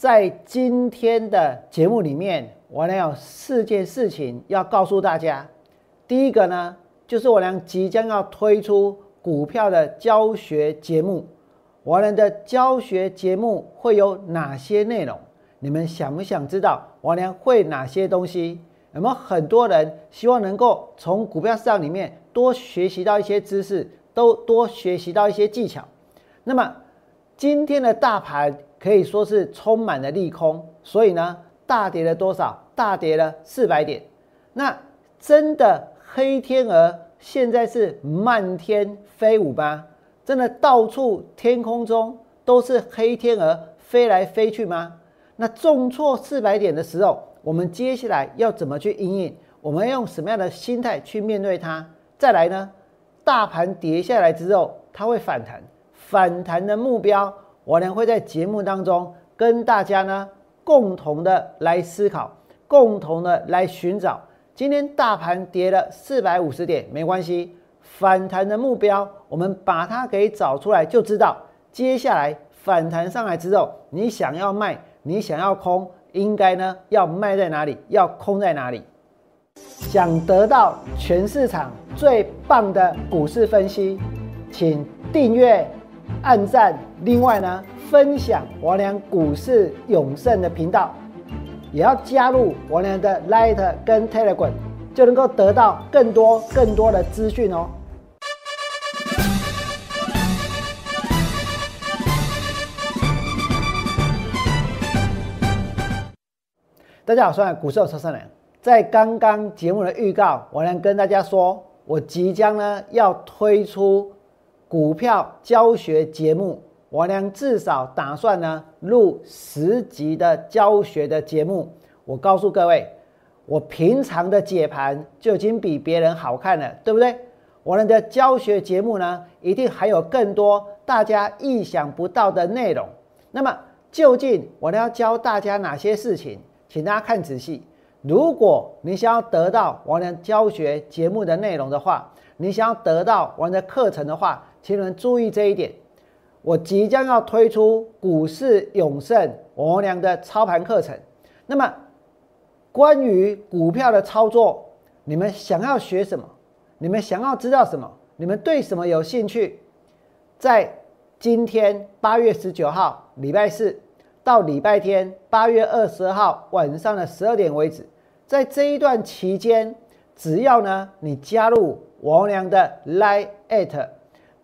在今天的节目里面，我呢有4件事情要告诉大家。第一个呢，就是我呢即将要推出股票的教学节目。我呢的教学节目会有哪些内容？你们想不想知道我呢会哪些东西？有没有很多人希望能够从股票市场里面多学习到一些知识，多学习到一些技巧？那么今天的大盘可以说是充满了利空，所以呢，大跌了多少？大跌了400点。那真的黑天鹅现在是漫天飞舞吗？真的到处天空中都是黑天鹅飞来飞去吗？那重挫400点的时候，我们接下来要怎么去因应？我们要用什么样的心态去面对它？再来呢，大盘跌下来之后，它会反弹。反弹的目标，我呢会在节目当中跟大家呢共同的来思考，共同的来寻找。今天大盘跌了450点，没关系，反弹的目标我们把它给找出来，就知道接下来反弹上来之后，你想要卖，你想要空，应该呢要卖在哪里，要空在哪里。想得到全市场最棒的股市分析，请订阅、按赞，另外呢，分享王良股市永胜的频道，也要加入王良的 Lite 跟 Telegram， 就能够得到更多的资讯哦。大家好，我是股市有超胜人。在刚刚节目的预告，王良跟大家说，我即将呢要推出股票教学节目，我呢至少打算呢录10集的教学的节目。我告诉各位，我平常的解盘就已经比别人好看了，对不对？我呢的教学节目呢，一定还有更多大家意想不到的内容。那么究竟我呢要教大家哪些事情？请大家看仔细。如果你想要得到我呢教学节目的内容的话，你想要得到我的课程的话，请你们注意这一点。我即将要推出股市永胜王良的操盘课程。那么关于股票的操作，你们想要学什么？你们想要知道什么？你们对什么有兴趣？在今天8月19号礼拜四到礼拜天8月22号晚上的12点为止，在这一段期间，只要呢你加入王良的 LINE@，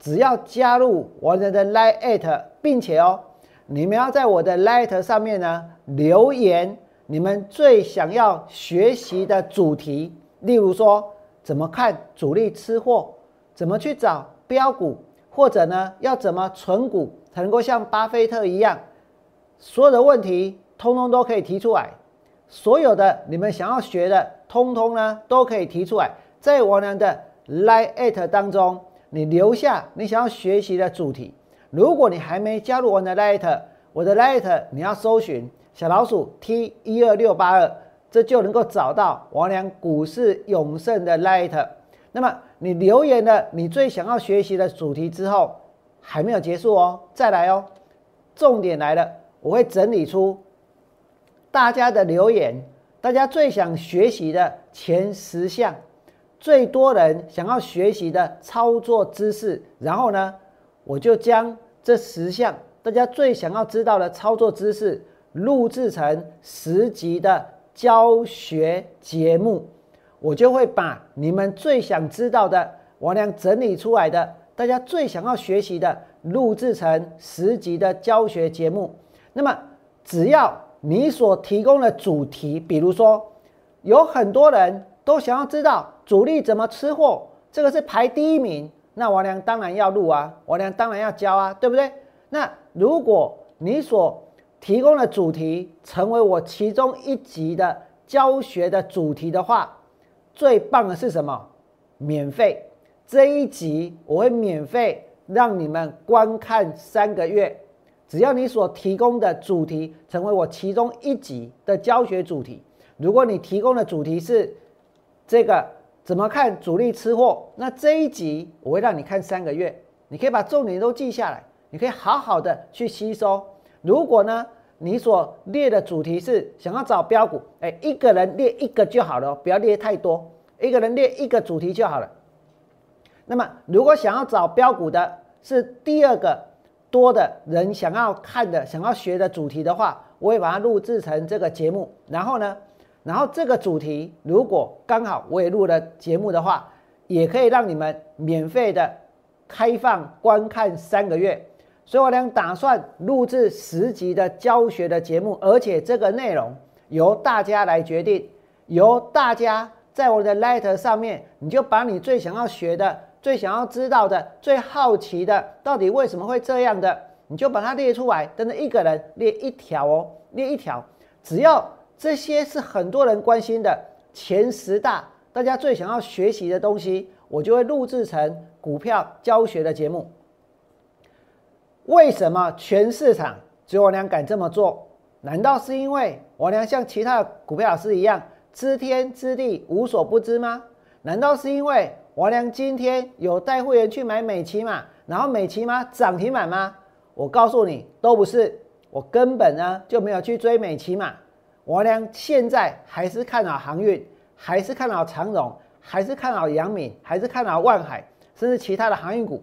只要加入王良的 LINE@， 并且哦，你们要在我的 LINE@ 上面呢留言你们最想要学习的主题，例如说怎么看主力吃货，怎么去找标股，或者呢要怎么存股才能够像巴菲特一样，所有的问题通通都可以提出来，所有的你们想要学的通通呢都可以提出来，在王良的 LINE@ 当中，你留下你想要学习的主题。如果你还没加入我的 Lite， 我的 Lite 你要搜寻小老鼠 T12682， 这就能够找到王良股市永胜的 Lite。 那么你留言了你最想要学习的主题之后，还没有结束哦，再来哦，重点来了，我会整理出大家的留言，大家最想学习的前10项，最多人想要学习的操作知识，然后呢，我就将这10项大家最想要知道的操作知识录制成10集的教学节目。我就会把你们最想知道的，我俩整理出来的，大家最想要学习的，录制成10集的教学节目。那么，只要你所提供的主题，比如说，有很多人都想要知道主力怎么吃货，这个是排第1名，那王良当然要录啊，王良当然要教啊，对不对？那如果你所提供的主题成为我其中1集的教学的主题的话，最棒的是什么？免费，这1集我会免费让你们观看3个月，只要你所提供的主题成为我其中1集的教学主题。如果你提供的主题是这个怎么看主力吃货，那这1集我会让你看3个月，你可以把重点都记下来，你可以好好的去吸收。如果呢你所列的主题是想要找标股，哎，一个人列一个就好了，不要列太多，一个人列一个主题就好了。那么，如果想要找标股的是第二个多的人想要看的、想要学的主题的话，我会把它录制成这个节目。然后呢，这个主题如果刚好我也录了节目的话，也可以让你们免费的开放观看3个月。所以我俩打算录制10集的教学的节目，而且这个内容由大家来决定，由大家在我的 Lite 上面，你就把你最想要学的、最想要知道的、最好奇的，到底为什么会这样的，你就把它列出来。真的一个人列一条哦，列一条，只要这些是很多人关心的前10大大家最想要学习的东西，我就会录制成股票教学的节目。为什么全市场只有我俩敢这么做？难道是因为我俩像其他的股票老师一样知天知地无所不知吗？难道是因为我俩今天有带会员去买美琪玛，然后美琪玛涨停板吗？我告诉你，都不是。我根本呢就没有去追美琪玛，我俩现在还是看好航运，还是看好长荣，还是看好阳明，还是看好万海，甚至其他的航运股。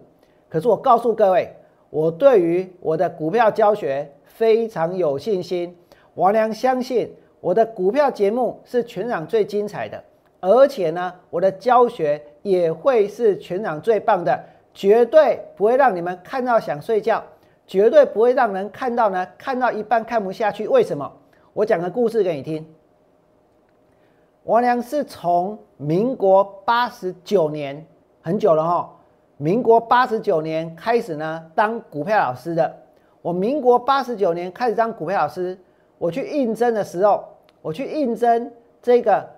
可是我告诉各位，我对于我的股票教学非常有信心，王良相信我的股票节目是全场最精彩的，而且呢，我的教学也会是全场最棒的，绝对不会让你们看到想睡觉，绝对不会让人看到呢看到一半看不下去。为什么？我讲个故事给你听。王良是从民国89年很久了哈。民国89年开始呢，当股票老师的。我民国89年开始当股票老师，我去应征的时候，我去应征这个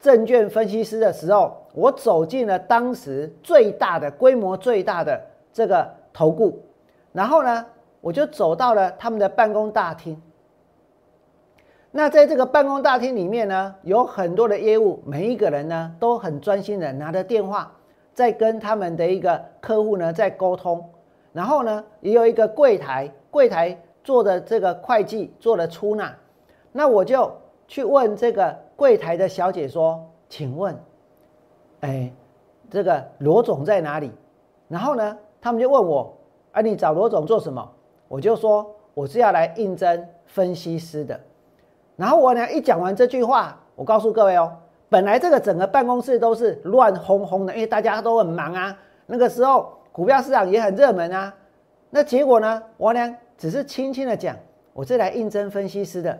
证券分析师的时候，我走进了当时最大的规模最大的这个投顾，然后呢，我就走到了他们的办公大厅。那在这个办公大厅里面呢，有很多的业务，每一个人呢都很专心的拿着电话，在跟他们的一个客户呢在沟通，然后呢也有一个柜台，柜台做的这个会计做的出纳，那我就去问这个柜台的小姐说：“请问，这个罗总在哪里？”然后呢，他们就问我：“啊，你找罗总做什么？”我就说：“我是要来应征分析师的。”然后我呢一讲完这句话，我告诉各位哦。本来这个整个办公室都是乱哄哄的，因为大家都很忙啊。那个时候股票市场也很热门啊。那结果呢，我俩只是轻轻的讲，我是来应征分析师的。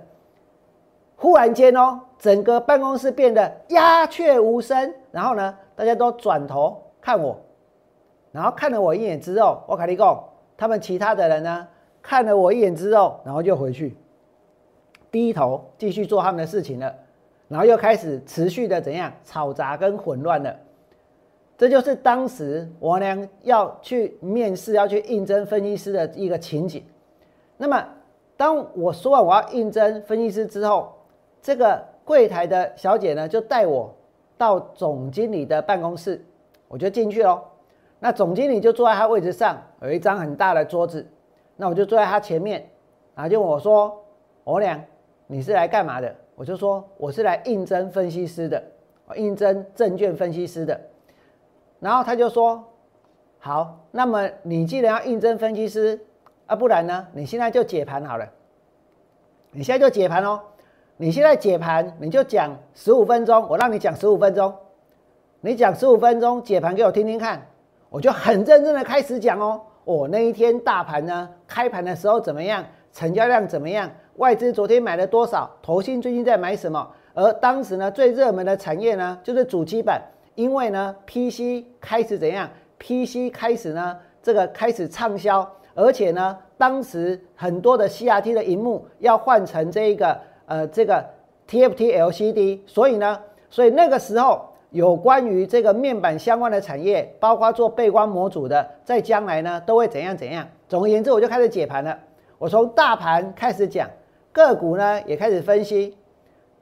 忽然间哦，整个办公室变得鸦雀无声。然后呢，大家都转头看我，然后看了我一眼之后，我跟你讲，他们其他的人呢看了我一眼之后，然后就回去，低头继续做他们的事情了。然后又开始持续的怎样吵杂跟混乱了，这就是当时我娘要去面试、要去应征分析师的一个情景。那么，当我说完我要应征分析师之后，这个柜台的小姐呢就带我到总经理的办公室，我就进去喽。那总经理就坐在他位置上，有一张很大的桌子，那我就坐在他前面，然后就问我说：“我娘，你是来干嘛的？”我就说我是来应征分析师的，应征证券分析师的。然后他就说：“好，那么你既然要应征分析师啊，不然呢，你现在就解盘好了。你现在就解盘哦，你现在解盘，你就讲15分钟，我让你讲15分钟，你讲15分钟解盘给我听听看。”我就很认真的开始讲哦，我那一天大盘呢，开盘的时候怎么样，成交量怎么样。外资昨天买了多少？投信最近在买什么？而当时呢，最热门的产业呢，就是主机板，因为呢 ，PC 开始怎样 ？PC 开始呢，这个开始畅销，而且呢，当时很多的 CRT 的萤幕要换成这个 TFT LCD， 所以呢，那个时候有关于这个面板相关的产业，包括做背光模组的，在将来呢，都会怎样怎样。总而言之，我就开始解盘了，我从大盘开始讲。个股呢也开始分析，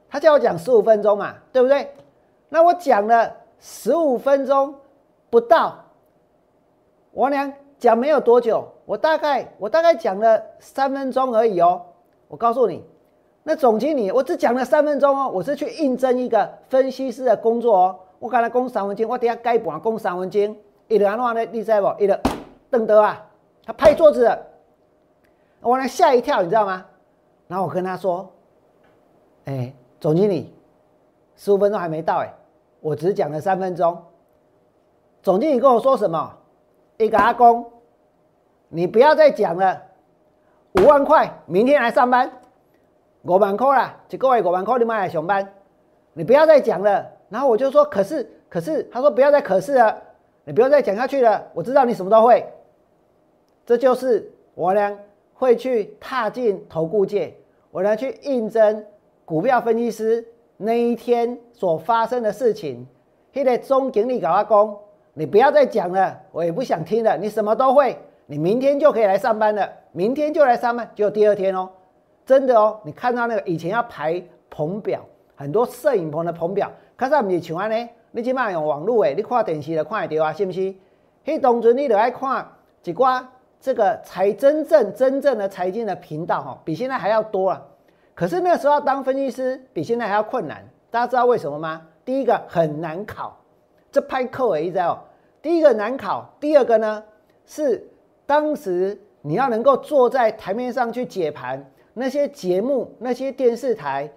他叫我讲15分钟嘛，对不对？那我讲了15分钟不到，我讲没有多久，我大概讲了3分钟而已哦。我告诉你，那总经理我只讲了3分钟哦，我是去应征一个分析师的工作哦。我刚才讲3分钟，我等下改版讲3分钟，伊就安怎呢？你知无？伊就瞪得啊，他拍桌子了，我来吓一跳，你知道吗？然后我跟他说：“哎，总经理，15分钟还没到哎，我只讲了3分钟。”总经理跟我说什么？一个阿公，你不要再讲了，5万块，明天来上班，5万块啦，一个月5万块，你莫来上班，你不要再讲了。然后我就说，可是，他说不要再可是了，你不要再讲下去了，我知道你什么都会。这就是我呢会去踏进投顾界，我呢去应征股票分析师那一天所发生的事情。那个总经理跟我讲，你不要再讲了，我也不想听了，你什么都会，你明天就可以来上班了，明天就来上班，就第二天哦，真的哦，你看到那个以前要排棚表，很多摄影棚的棚表，可是不是像这样，你现在用网络的，你看电视就看得到啊，是不是？那当时你就要看一些这个才真正的财经的频道哦，比现在还要多啊。可是那时候当分析师比现在还要困难，大家知道为什么吗？第一个很难考，这派课为一招哦。第一个难考，第二个呢是当时你要能够坐在台面上去解盘，那些节目、那些电视台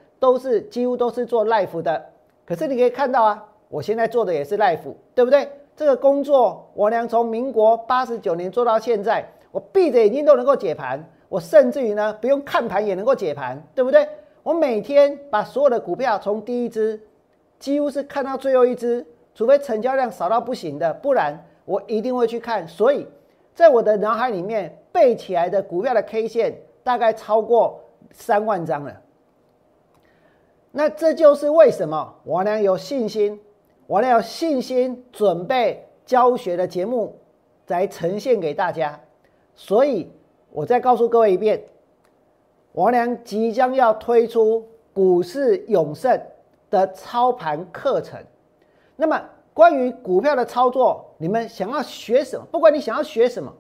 几乎都是做 live 的。可是你可以看到啊，我现在做的也是 live， 对不对？这个工作我俩从民国89年做到现在，我闭着眼睛都能够解盘，我甚至于呢不用看盘也能够解盘，对不对？我每天把所有的股票从第一支几乎是看到最后一支，除非成交量少到不行的，不然我一定会去看。所以在我的脑海里面背起来的股票的 K 线大概超过3万张了。那这就是为什么我呢有信心，我呢有信心准备教学的节目来呈现给大家。所以我再告诉各位一遍，我呢即将要推出股市永胜的操盘课程。那么关于股票的操作，你们想要学什么？不管你想要学什么，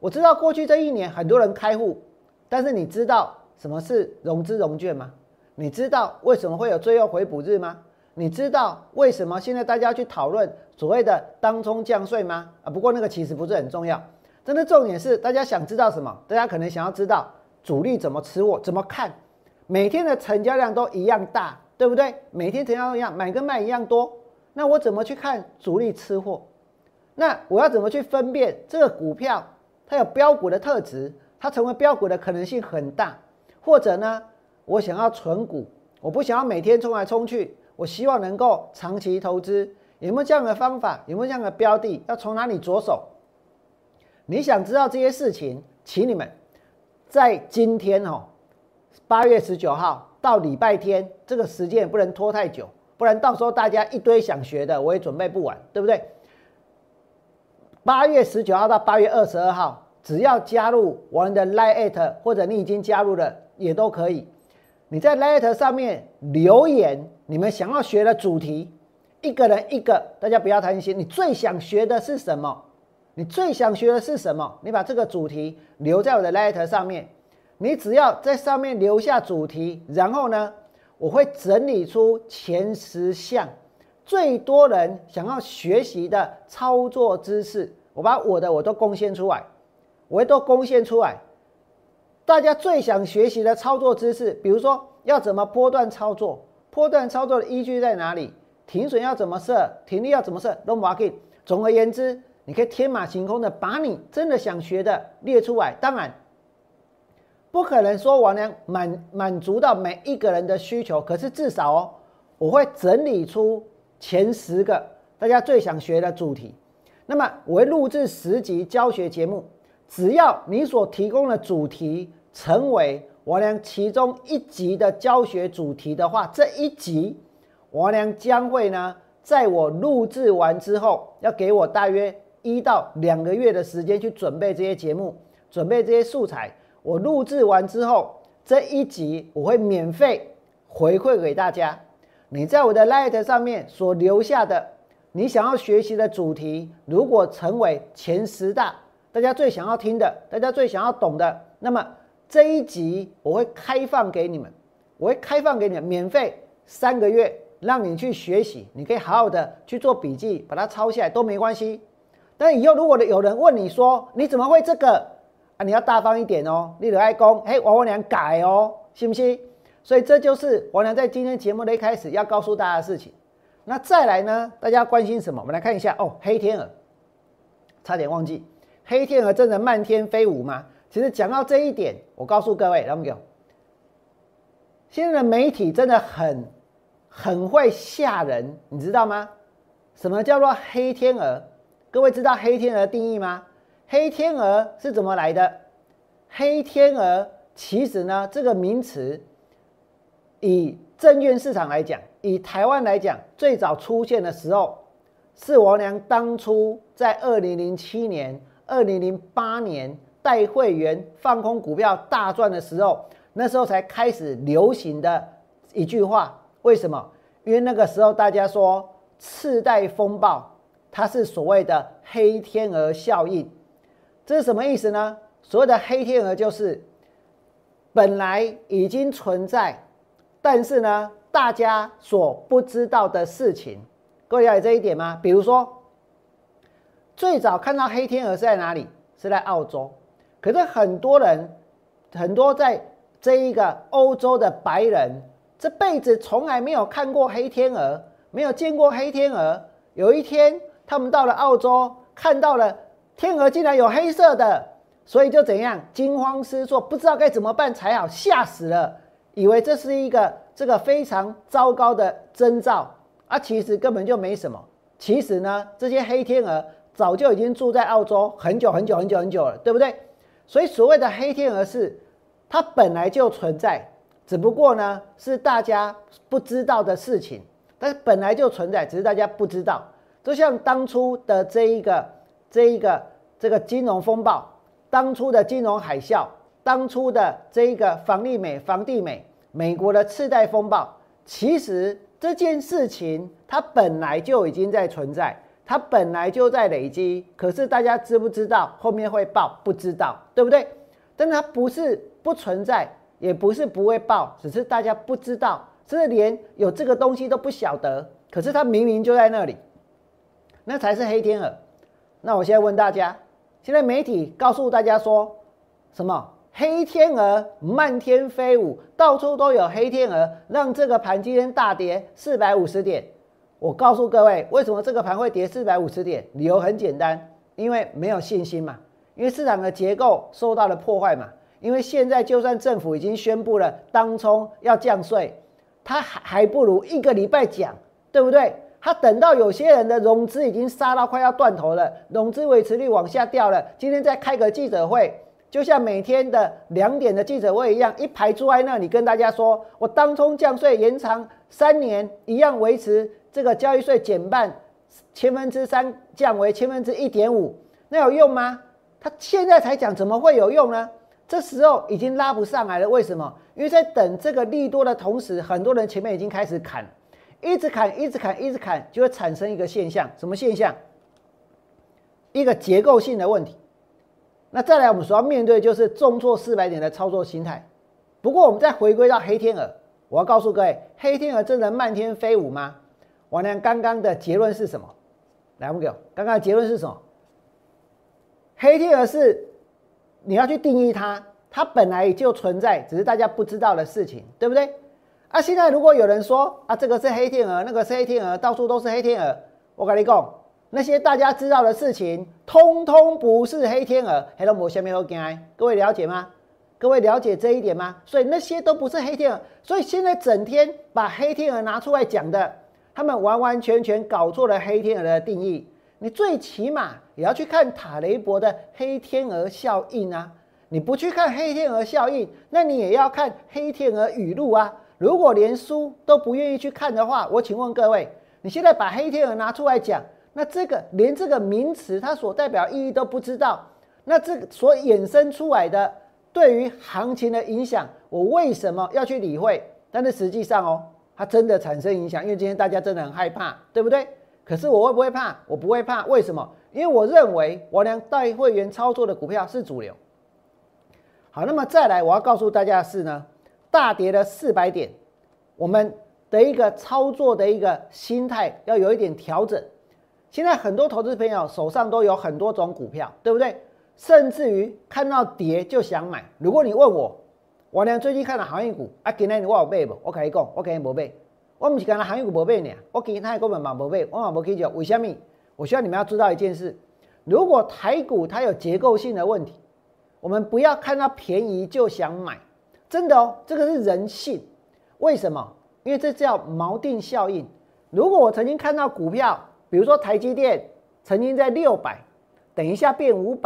我知道过去这1年很多人开户，但是你知道什么是融资融券吗？你知道为什么会有最后回补日吗？你知道为什么现在大家去讨论所谓的当冲降税吗？不过那个其实不是很重要，真的重点是大家想知道什么？大家可能想要知道主力怎么持有，怎么看每天的成交量都一样大，对不对？每天成交量一样，买跟卖一样多，那我怎么去看主力吃货？那我要怎么去分辨这个股票它有标股的特质，它成为标股的可能性很大？或者呢，我想要存股，我不想要每天冲来冲去，我希望能够长期投资，有没有这样的方法？有没有这样的标的？要从哪里着手？你想知道这些事情，请你们在今天哦，8月19号。到礼拜天这个时间也不能拖太久，不然到时候大家一堆想学的，我也准备不完，对不对？8月19号到8月22号，只要加入我们的 LINE@， 或者你已经加入了也都可以。你在 LINE@ 上面留言，你们想要学的主题，一个人一个，大家不要贪心。你最想学的是什么？你把这个主题留在我的 LINE@ 上面。你只要在上面留下主题，然后呢，我会整理出前10项最多人想要学习的操作知识，我把我都贡献出来，大家最想学习的操作知识，比如说要怎么波段操作，波段操作的依据在哪里？停损要怎么设？停利要怎么设？都不要紧。总而言之，你可以天马行空的把你真的想学的列出来，当然。不可能说我能满足到每一个人的需求，可是至少哦，我会整理出前10个大家最想学的主题。那么我会录制10集教学节目，只要你所提供的主题成为我能其中1集的教学主题的话，这1集我能将会呢，在我录制完之后，要给我大约1到2个月的时间去准备这些节目，准备这些素材。我录制完之后，这1集我会免费回馈给大家。你在我的 LINE 上面所留下的你想要学习的主题，如果成为前10大大家最想要听的，大家最想要懂的，那么这一集我会开放给你们，我会开放给你们免费3个月，让你去学习，你可以好好的去做笔记，把它抄下来都没关系。但以后如果有人问你说你怎么会这个啊，你要大方一点哦，你得爱讲，嘿，王良改哦，信不信？所以这就是王良在今天节目的一开始要告诉大家的事情。那再来呢，大家关心什么？我们来看一下哦，黑天鹅，差点忘记，黑天鹅真的漫天飞舞吗？其实讲到这一点，我告诉各位，来我们讲，现在的媒体真的很会吓人，你知道吗？什么叫做黑天鹅？各位知道黑天鹅的定义吗？黑天鹅是怎么来的？黑天鹅其实呢，这个名词以证券市场来讲，以台湾来讲，最早出现的时候是王良当初在2007年、2008年带会员放空股票大赚的时候，那时候才开始流行的一句话。为什么？因为那个时候大家说次贷风暴，它是所谓的黑天鹅效应。这是什么意思呢？所谓的黑天鹅就是本来已经存在，但是呢大家所不知道的事情。各位了解这一点吗？比如说最早看到黑天鹅是在哪里？是在澳洲。可是很多在这一个欧洲的白人这辈子从来没有看过黑天鹅，没有见过黑天鹅。有一天他们到了澳洲，看到了天鹅竟然有黑色的，所以就怎样惊慌失措，不知道该怎么办才好，吓死了，以为这是一个非常糟糕的征兆啊，其实根本就没什么。其实呢，这些黑天鹅早就已经住在澳洲很久了，对不对？所以所谓的黑天鹅是它本来就存在，只不过呢是大家不知道的事情，但是本来就存在，只是大家不知道。就像当初的这个金融风暴，当初的金融海啸，当初的房地美美国的次贷风暴，其实这件事情它本来就已经在存在，它本来就在累积，可是大家知不知道后面会爆？不知道，对不对？但它不是不存在，也不是不会爆，只是大家不知道，甚至连有这个东西都不晓得，可是它明明就在那里，那才是黑天鹅。那我现在问大家，现在媒体告诉大家说什么黑天鹅漫天飞舞，到处都有黑天鹅，让这个盘今天大跌450点。我告诉各位，为什么这个盘会跌450点？理由很简单，因为没有信心嘛，因为市场的结构受到了破坏嘛。因为现在就算政府已经宣布了当冲要降税，他还不如一个礼拜讲，对不对？他等到有些人的融资已经杀到快要断头了，融资维持率往下掉了，今天再开个记者会，就像每天的2点的记者会一样，一排坐在那里跟大家说我当冲降税延长3年，一样维持这个交易税减半，3%降为1.5%，那有用吗？他现在才讲怎么会有用呢？这时候已经拉不上来了。为什么？因为在等这个利多的同时，很多人前面已经开始砍，一直砍，就会产生一个现象。什么现象？一个结构性的问题。那再来，我们所要面对的就是重挫400点的操作心态。不过，我们再回归到黑天鹅，我要告诉各位，黑天鹅真的漫天飞舞吗？王良刚刚的结论是什么？来，我们给我刚刚的结论是什么？黑天鹅是你要去定义它，它本来就存在，只是大家不知道的事情，对不对？啊，现在如果有人说啊，这个是黑天鹅，那个是黑天鹅，到处都是黑天鹅，我跟你讲，那些大家知道的事情，通通不是黑天鹅。黑龙江下面会讲，各位了解吗？各位了解这一点吗？所以那些都不是黑天鹅。所以现在整天把黑天鹅拿出来讲的，他们完完全全搞错了黑天鹅的定义。你最起码也要去看塔雷伯的黑天鹅效应啊！你不去看黑天鹅效应，那你也要看黑天鹅语录啊！如果连书都不愿意去看的话，我请问各位，你现在把黑天鹅拿出来讲，那这个连这个名词它所代表意义都不知道，那这所衍生出来的对于行情的影响，我为什么要去理会？但是实际上哦，它真的产生影响，因为今天大家真的很害怕，对不对？可是我会不会怕？我不会怕，为什么？因为我认为王良带会员操作的股票是主流。好，那么再来，我要告诉大家的是呢，大跌了400点，我们的一个操作的一个心态要有一点调整。现在很多投资朋友手上都有很多种股票，对不对？甚至于看到跌就想买。如果你问我，我呢最近看了航运股，啊，今天我有买不？我跟你讲，我今天没买。我不是讲了航运股没买呢，我今天根本嘛没买，我嘛没去讲。为什么？我希望你们要知道一件事：如果台股它有结构性的问题。我们不要看到便宜就想买，真的哦，这个是人性。为什么？因为这叫锚定效应。如果我曾经看到股票，比如说台积电曾经在600，等一下变500，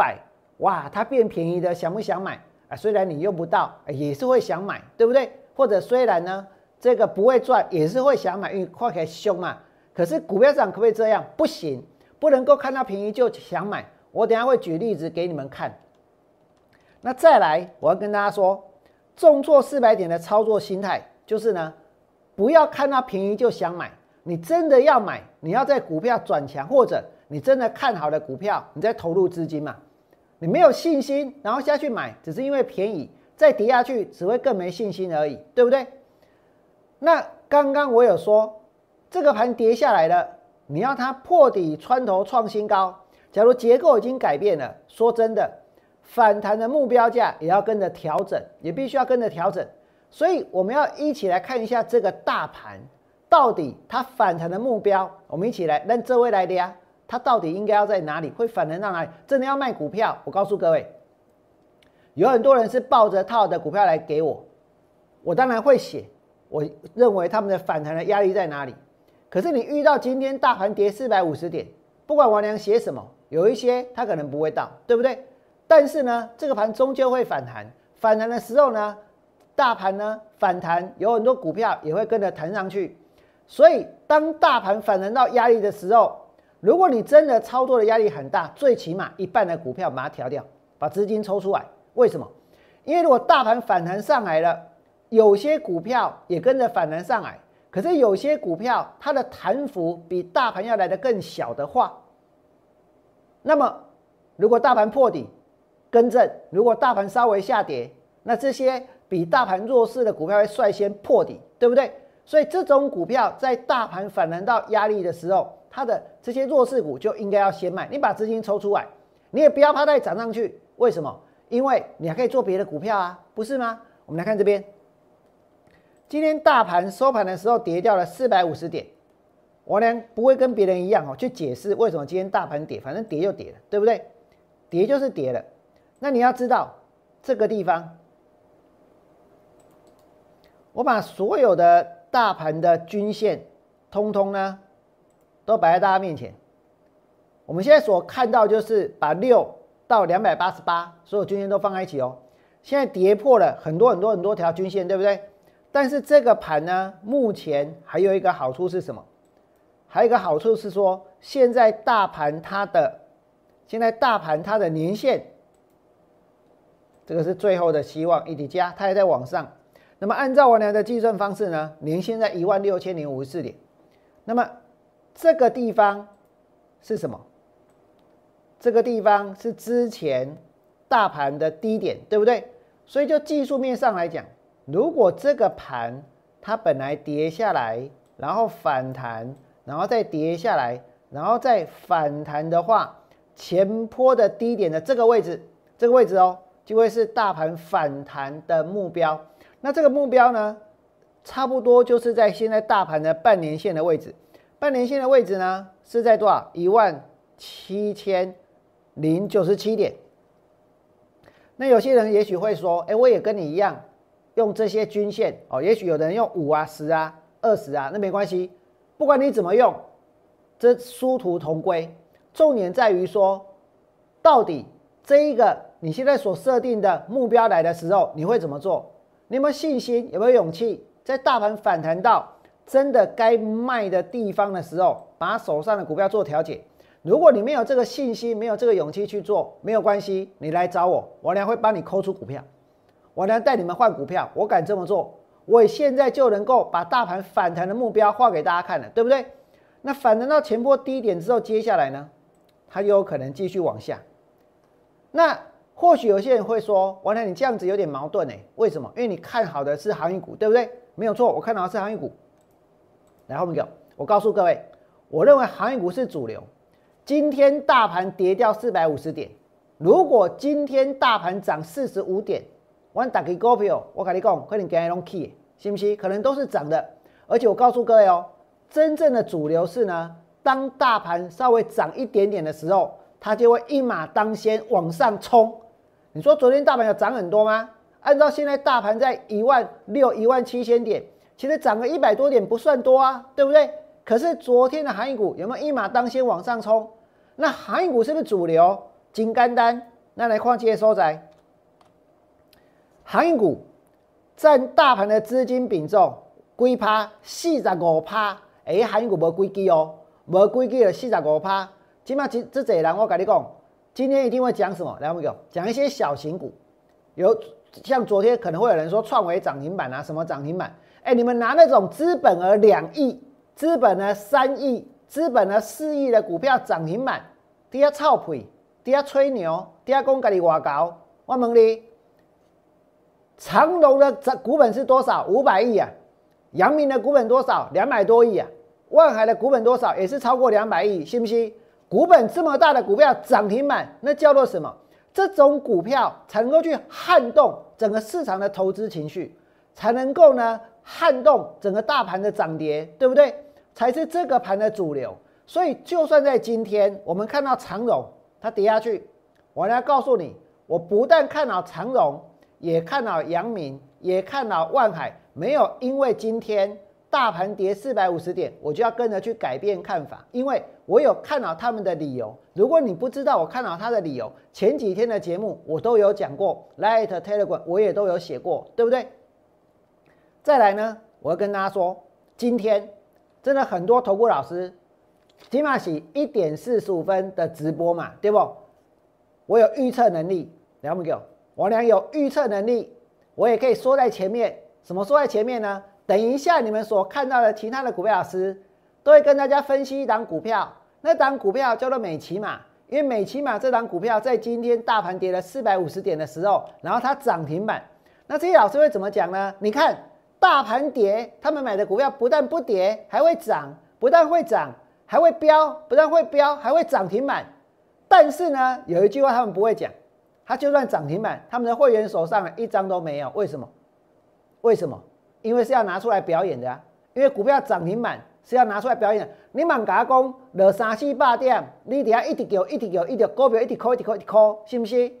哇，它变便宜的，想不想买啊？虽然你用不到，也是会想买，对不对？或者虽然呢这个不会赚，也是会想买，因为快可以凶嘛。可是股票市场可不可以这样？不行，不能够看到便宜就想买。我等一下会举例子给你们看。那再来，我要跟大家说，重挫400点的操作心态就是呢，不要看到便宜就想买。你真的要买，你要在股票转强，或者你真的看好的股票，你再投入资金嘛。你没有信心，然后下去买，只是因为便宜，再跌下去只会更没信心而已，对不对？那刚刚我有说，这个盘跌下来了，你要它破底穿头创新高，假如结构已经改变了，说真的。反弹的目标价也要跟着调整，也必须要跟着调整，所以我们要一起来看一下这个大盘到底它反弹的目标，我们一起来，让这位来的呀，它到底应该要在哪里，会反弹到哪里？真的要卖股票，我告诉各位，有很多人是抱着套的股票来给我，我当然会写，我认为他们的反弹的压力在哪里。可是你遇到今天大盘跌450点，不管王良写什么，有一些它可能不会到，对不对？但是呢，这个盘终究会反弹。反弹的时候呢，大盘呢反弹，有很多股票也会跟着弹上去。所以，当大盘反弹到压力的时候，如果你真的操作的压力很大，最起码一半的股票把它调掉，把资金抽出来。为什么？因为如果大盘反弹上来了，有些股票也跟着反弹上来，可是有些股票它的弹幅比大盘要来得更小的话，那么如果大盘破底，更正，如果大盘稍微下跌，那这些比大盘弱势的股票会率先破底，对不对？所以这种股票在大盘反弹到压力的时候，它的这些弱势股就应该要先卖，你把资金抽出来，你也不要怕它涨上去。为什么？因为你还可以做别的股票啊，不是吗？我们来看这边，今天大盘收盘的时候跌掉了450点，我呢不会跟别人一样哦去解释为什么今天大盘跌，反正跌就跌了，对不对？跌就是跌了。那你要知道，这个地方，我把所有的大盘的均线，通通呢，都摆在大家面前。我们现在所看到就是把6到288所有均线都放在一起哦。现在跌破了很多条均线，对不对？但是这个盘呢，目前还有一个好处是什么？还有一个好处是说，现在大盘它的年线。这个是最后的希望，一底加它还在往上。那么按照我俩的计算方式呢，年线在16054点。那么这个地方是什么？这个地方是之前大盘的低点，对不对？所以就技术面上来讲，如果这个盘它本来跌下来，然后反弹，然后再跌下来，然后再反弹的话，前波的低点的这个位置哦。就会是大盘反弹的目标，那这个目标呢，差不多就是在现在大盘的半年线的位置。半年线的位置呢是在多少？17097点。那有些人也许会说，哎，我也跟你一样用这些均线哦，也许有的人用5、10、20，那没关系，不管你怎么用，这殊途同归。重点在于说，到底这一个。你现在所设定的目标来的时候，你会怎么做？你有没有信心？有没有勇气？在大盘反弹到真的该卖的地方的时候，把手上的股票做调节。如果你没有这个信心，没有这个勇气去做，没有关系，你来找我，我呢会帮你抠出股票，我呢带你们换股票。我敢这么做，我现在就能够把大盘反弹的目标画给大家看了，对不对？那反弹到前波低点之后，接下来呢，它就有可能继续往下。那或许有些人会说，王良你这样子有点矛盾哎，为什么？因为你看好的是航运股，对不对？没有错，我看好的是航运股。来后面一个，我告诉各位，我认为航运股是主流。今天大盘跌掉450点，如果今天大盘涨45点，我打给股票，我跟你讲，可能今天拢起，信不信？可能都是涨的。而且我告诉各位哦，真正的主流是呢，当大盘稍微涨一点点的时候，它就会一马当先往上冲。你说昨天大盘有涨很多吗？按照现在大盘在16000、17000点，其实涨了100多点不算多啊，对不对？可是昨天的航运股有没有一马当先往上冲？那航运股是不是主流？金干单，那来看这个所在，航运股占大盘的资金比重几趴？45%。哎，航运股无几支哦，无几支了45%。起码这侪人，我跟你讲。今天一定会讲什么？来，我们讲一些小型股，有像昨天可能会有人说创维涨停板啊，什么涨停板？哎，你们拿那种资本额2亿、资本额3亿、资本额4亿的股票涨停板，底下臭屁，底下吹牛，底下讲家己外高。我问你，长荣的股本是多少？500亿啊！阳明的股本多少？200多亿啊！万海的股本多少？也是超过200亿，信不信？股本这么大的股票涨停板，那叫做什么？这种股票才能够去撼动整个市场的投资情绪，才能够呢撼动整个大盘的涨跌，对不对？才是这个盘的主流。所以，就算在今天我们看到长荣它跌下去，我来告诉你，我不但看好长荣，也看好阳明，也看好万海，没有因为今天大盘跌450点，我就要跟着去改变看法，因为我有看好他们的理由。如果你不知道我看好他的理由，前几天的节目我都有讲过 ，Lite、Telegram 我也都有写过，对不对？再来呢，我要跟大家说，今天真的很多投顾老师，起码是1点45分的直播嘛，对不？我有预测能力，了不了？王良有预测能力，我也可以说在前面。什么说在前面呢？等一下，你们所看到的其他的股票老师都会跟大家分析一档股票，那档股票叫做美骑马，因为美骑马这档股票在今天大盘跌了450点的时候，然后它涨停板。那这些老师会怎么讲呢？你看大盘跌，他们买的股票不但不跌，还会涨；不但会涨，还会飙；不但会飙，还会涨停板。但是呢，有一句话他们不会讲，他就算涨停板，他们的会员手上一张都没有。为什么？为什么？因为是要拿出来表演的啊！因为股票涨停板是要拿出来表演的。你满甲讲落3、4、8点，你底下一直叫、一直叫、一直股票一直扣、一直扣、一直扣，信不信？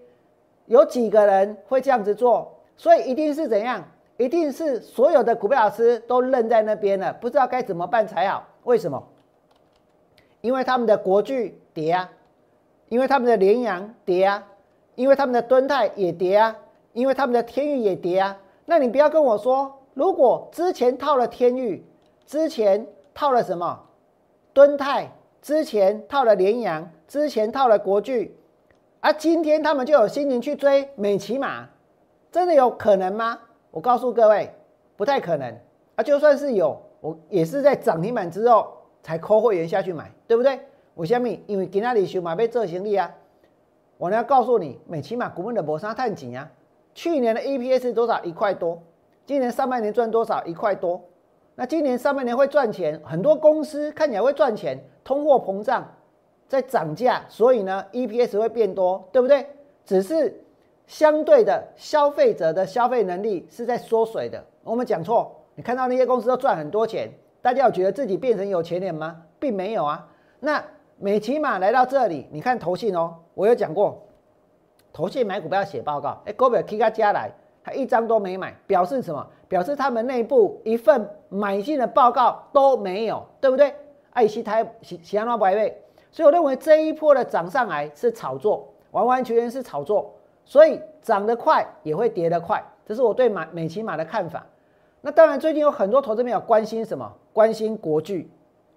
有几个人会这样子做？所以一定是怎样？一定是所有的股票老师都愣在那边了，不知道该怎么办才好。为什么？因为他们的国巨跌啊，因为他们的联阳跌啊，因为他们的敦泰也跌啊，因为他们的天宇也跌啊。那你不要跟我说。如果之前套了天宇，之前套了什么敦泰，之前套了联阳，之前套了国巨，而今天他们就有心情去追美骑马，真的有可能吗？我告诉各位，不太可能啊！就算是有，我也是在涨停板之后才扣会员下去买，对不对？为什么？因为今天你想买要做生意啊！我要告诉你，美骑马股本的没啥探景啊，去年的 EPS 多少？1块多。今年上半年赚多少？1块多。那今年上半年会赚钱，很多公司看起来会赚钱，通货膨胀在涨价，所以呢 EPS 会变多，对不对？只是相对的消费者的消费能力是在缩水的。我们讲错，你看到那些公司都赚很多钱，大家有觉得自己变成有钱人吗？并没有啊。那美骑马来到这里，你看投信哦，我有讲过，投信买股票写报告，哎，股票起到家来。一张都没买，表示什么？表示他们内部一份买进的报告都没有，对不对？爱惜台喜安拉白位，所以我认为这一波的涨上来是炒作，完完全全是炒作，所以涨得快也会跌得快，这是我对美骑马的看法。那当然，最近有很多投资朋友关心什么？关心国巨，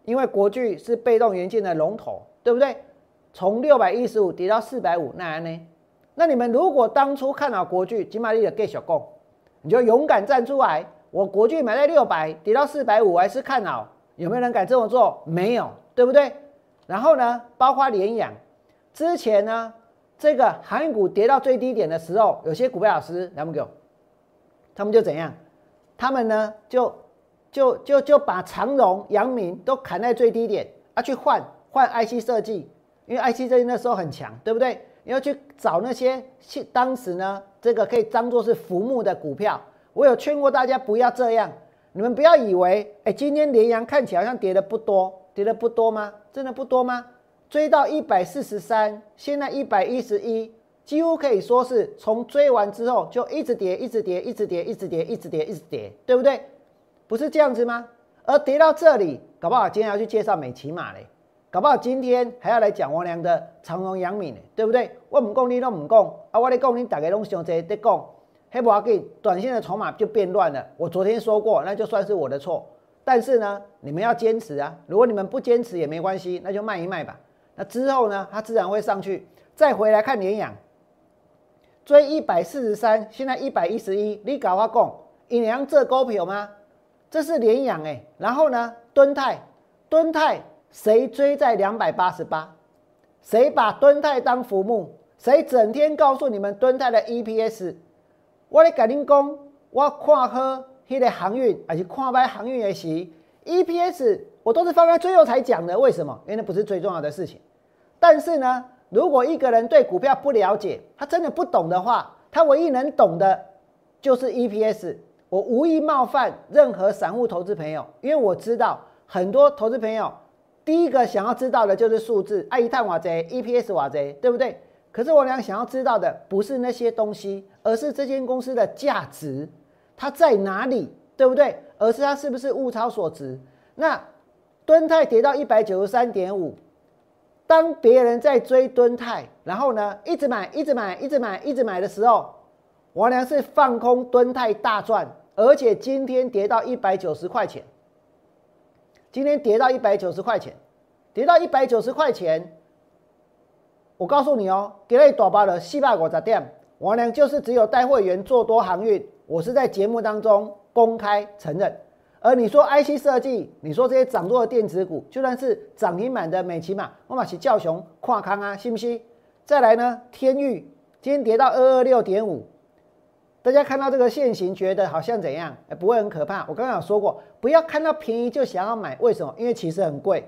因为国巨是被动元件的龙头，对不对？从615跌到450，那呢？那你们如果当初看好国巨，今嘛你就继续讲，你就勇敢站出来。我国巨买在600，跌到450，我还是看好。有没有人敢这么做？没有，对不对？然后呢，包括联阳，之前呢，这个航运股跌到最低点的时候，有些股票老师来不给我，他们就怎样？他们呢就把长荣、阳明都砍在最低点啊，去换 IC 设计，因为 IC 设计那时候很强，对不对？你要去找那些当时呢这个可以当做是浮木的股票。我有劝过大家不要这样，你们不要以为今天联阳看起来好像跌的不多，跌的不多吗？真的不多吗？追到143，现在111，几乎可以说是从追完之后就一直跌，一直跌，一直跌，一直跌，一直跌，一直跌，对不对？不是这样子吗？而跌到这里，搞不好今天要去介绍美骑马嘞，搞不好今天还要来讲王良的长荣、阳明嘞，对不对？我不讲你都不讲啊，我咧讲你大家拢想在讲，黑不要紧，短线的筹码就变乱了。我昨天说过，那就算是我的错，但是呢，你们要坚持啊。如果你们不坚持也没关系，那就卖一卖吧。那之后呢，它自然会上去。再回来看联阳，追143，现在111，你搞我讲，联阳这股票吗？这是联阳哎，然后呢，敦泰谁追在288？谁把敦泰当浮木？谁整天告诉你们敦泰的 EPS？ 我来跟你讲，我看好那个航运，还是看坏航运的时 ，EPS 我都是放在最后才讲的。为什么？因为那不是最重要的事情。但是呢，如果一个人对股票不了解，他真的不懂的话，他唯一能懂的就是 EPS。我无意冒犯任何散户投资朋友，因为我知道很多投资朋友第一个想要知道的就是数字，一探多少 ，EPS 多少，对不对？可是我俩想要知道的不是那些东西，而是这间公司的价值，它在哪里，对不对？而是它是不是物超所值？那敦泰跌到 193.5， 当别人在追敦泰，然后呢一直买，一直买，一直买，一直买的时候，我俩是放空敦泰大赚。而且今天跌到190块钱，今天跌到190块钱，跌到190块钱，我告诉你哦，给了一大包的450点，王良就是只有带会员做多航运，我是在节目当中公开承认。而你说 IC 设计，你说这些涨弱的电子股，就算是涨停板的美骑马，我嘛是叫熊跨康啊，信不信？再来呢，天域今天跌到226.5。大家看到这个现形，觉得好像怎样？不会很可怕。我刚刚有说过，不要看到便宜就想要买，为什么？因为其实很贵。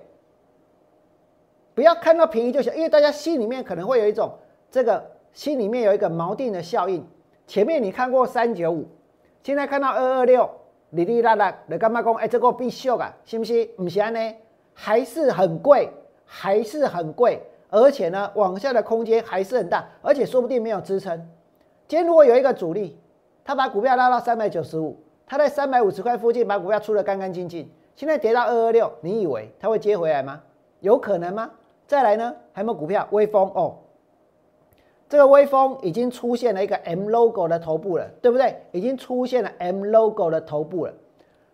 不要看到便宜就想，因为大家心里面可能会有一种这个心里面有一个锚定的效应。前面你看过395，现在看到226，哩哩啦啦，你干嘛讲？这个必秀啊，信不信？不是呢，还是很贵，还是很贵，而且呢，往下的空间还是很大，而且说不定没有支撑。今天如果有一个主力，他把股票拉到395，他在350块附近把股票出得干干净净，现在跌到226，你以为他会接回来吗？有可能吗？再来呢，还有没有股票？微风哦，这个微风已经出现了一个 M logo 的头部了，对不对？已经出现了 M logo 的头部了，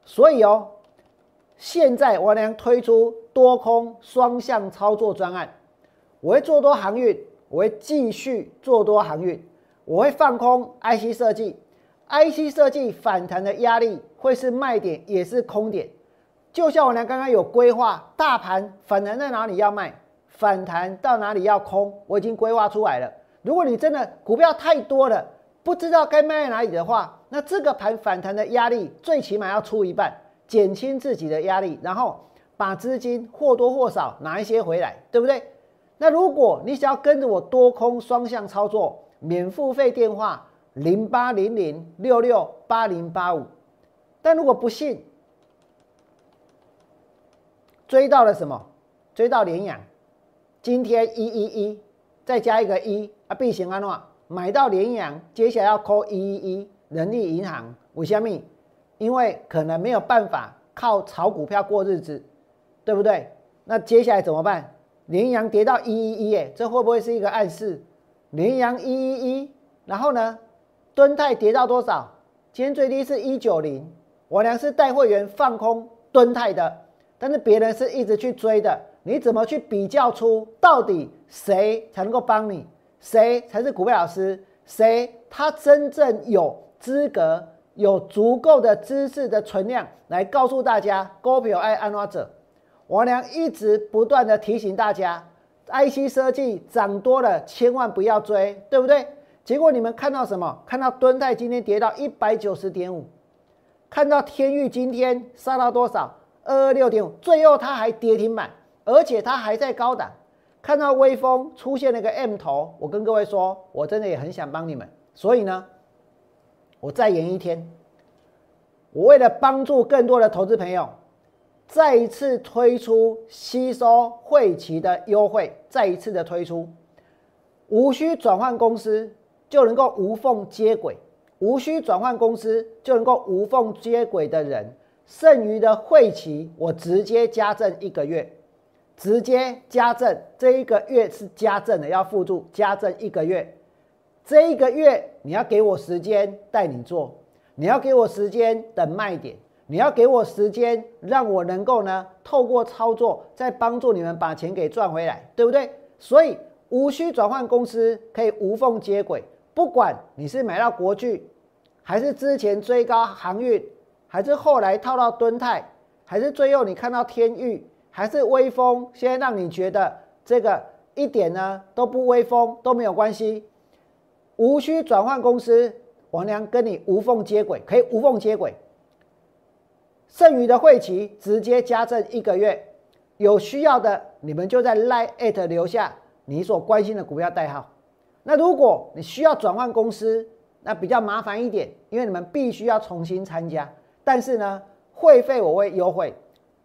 所以哦，现在我俩推出多空双向操作专案，我会做多航运，我会继续做多航运，我会放空 IC 设计。IC 设计反弹的压力会是卖点也是空点，就像我俩刚刚有规划，大盘反弹在哪里要卖，反弹到哪里要空，我已经规划出来了。如果你真的股票太多了，不知道该卖在哪里的话，那这个盘反弹的压力最起码要出一半，减轻自己的压力，然后把资金或多或少拿一些回来，对不对？那如果你想要跟着我多空双向操作，免付费电话0800668085，但如果不信，追到了什么？追到联阳，今天111，再加一个1啊，必行安诺买到联阳，接下来要call111人力银行，为什么？因为可能没有办法靠炒股票过日子，对不对？那接下来怎么办？联阳跌到111，这会不会是一个暗示？联阳111，然后呢？敦泰跌到多少？今天最低是190，我俩是带会员放空敦泰的，但是别人是一直去追的，你怎么去比较出到底谁才能够帮你，谁才是股票老师，谁他真正有资格、有足够的知识的存量来告诉大家股票要安怎做？我俩一直不断的提醒大家， IC 设计涨多了，千万不要追，对不对？结果你们看到什么？看到敦泰今天跌到 190.5， 看到天钰今天杀到多少？ 226.5， 最后它还跌停板，而且它还在高档。看到微风出现了一个 M 头，我跟各位说，我真的也很想帮你们，所以呢，我再延一天，我为了帮助更多的投资朋友，再一次推出吸收会期的优惠，再一次的推出，无需转换公司就能够无缝接轨，无需转换公司就能够无缝接轨的人。 剩余的会期，我直接加赠1个月，直接加赠这1个月是加赠的，要附注加赠1个月。这1个月你要给我时间带你做，你要给我时间等卖点，你要给我时间让我能够呢透过操作再帮助你们把钱给赚回来，对不对？所以无需转换公司，可以无缝接轨。不管你是买到国巨，还是之前追高航运。 还是后来套到敦泰，还是最后你看到天钰，还是微风，现在让你觉得这个一点呢都不微风都没有关系，无需转换公司，王良跟你无缝接轨，可以无缝接轨。剩余的会期直接加赠1个月，有需要的你们就在 LINE@ 留下你所关心的股票代号。那如果你需要转换公司，那比较麻烦一点，因为你们必须要重新参加。 但是呢，会费我会优惠，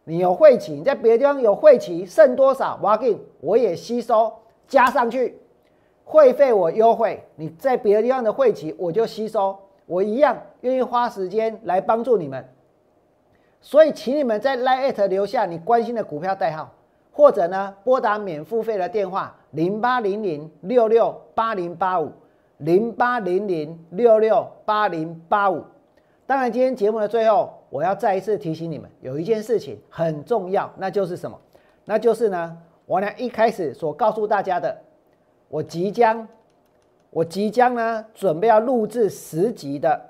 你有会期，你在别的地方有会期，剩多少我也吸收加上去。会费我优惠，你在别的地方的会期我就吸收，我一样愿意花时间来帮助你们。所以，请你们在 LINE@ 留下你关心的股票代号，或者呢拨打免付费的电话0800668085，0800668085。 当然，今天节目的最后，我要再一次提醒你们，有一件事情很重要，那就是什么？那就是呢，我呢一开始所告诉大家的，我即将呢准备要录制10集的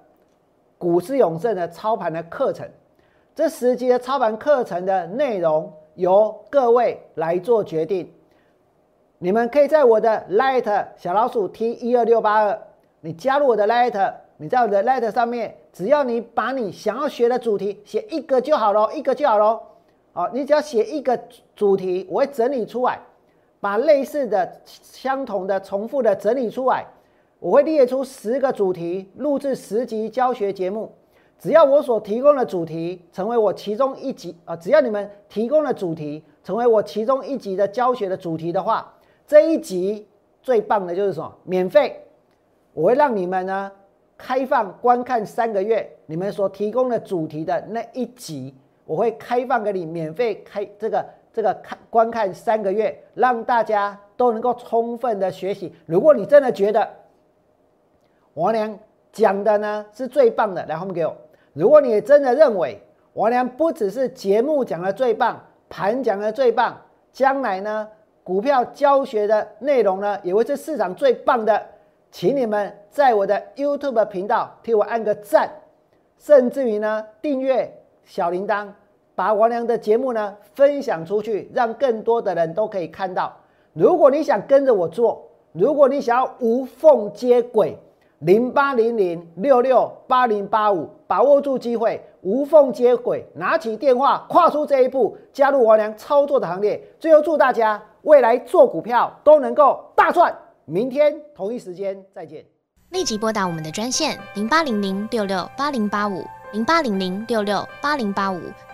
股市永胜的操盘的课程。这10集的操盘课程的内容由各位来做决定。你们可以在我的 Lite 小老鼠 T12682， 你加入我的 Lite， 你在我的 Lite 上面。 只要你把你想要学的主题写1个就好咯，好，你只要写1个主题，我会整理出来，把类似的、相同的、重复的整理出来。我会列出10个主题，录制10集教学节目。只要我所提供的主题成为我其中1集啊，只要你们提供的主题成为我其中1集的教学的主题的话，这1集最棒的就是什么？免费，我会让你们呢。 开放观看3个月，你们所提供的主题的那1集，我会开放给你免费开观看3个月，让大家都能够充分的学习。如果你真的觉得王良讲的呢是最棒的，来后面给我。如果你真的认为王良不只是节目讲的最棒，盘讲的最棒，将来呢股票教学的内容呢也会是市场最棒的。 请你们在我的 YouTube 频道替我按个赞，甚至于呢订阅小铃铛，把王良的节目呢分享出去，让更多的人都可以看到。如果你想跟着我做，如果你想要无缝接轨，0800668085，把握住机会，无缝接轨，拿起电话，跨出这一步，加入王良操作的行列。最后祝大家未来做股票都能够大赚。 明天同一时间再见。立即拨打我们的专线0800668085，0800668085。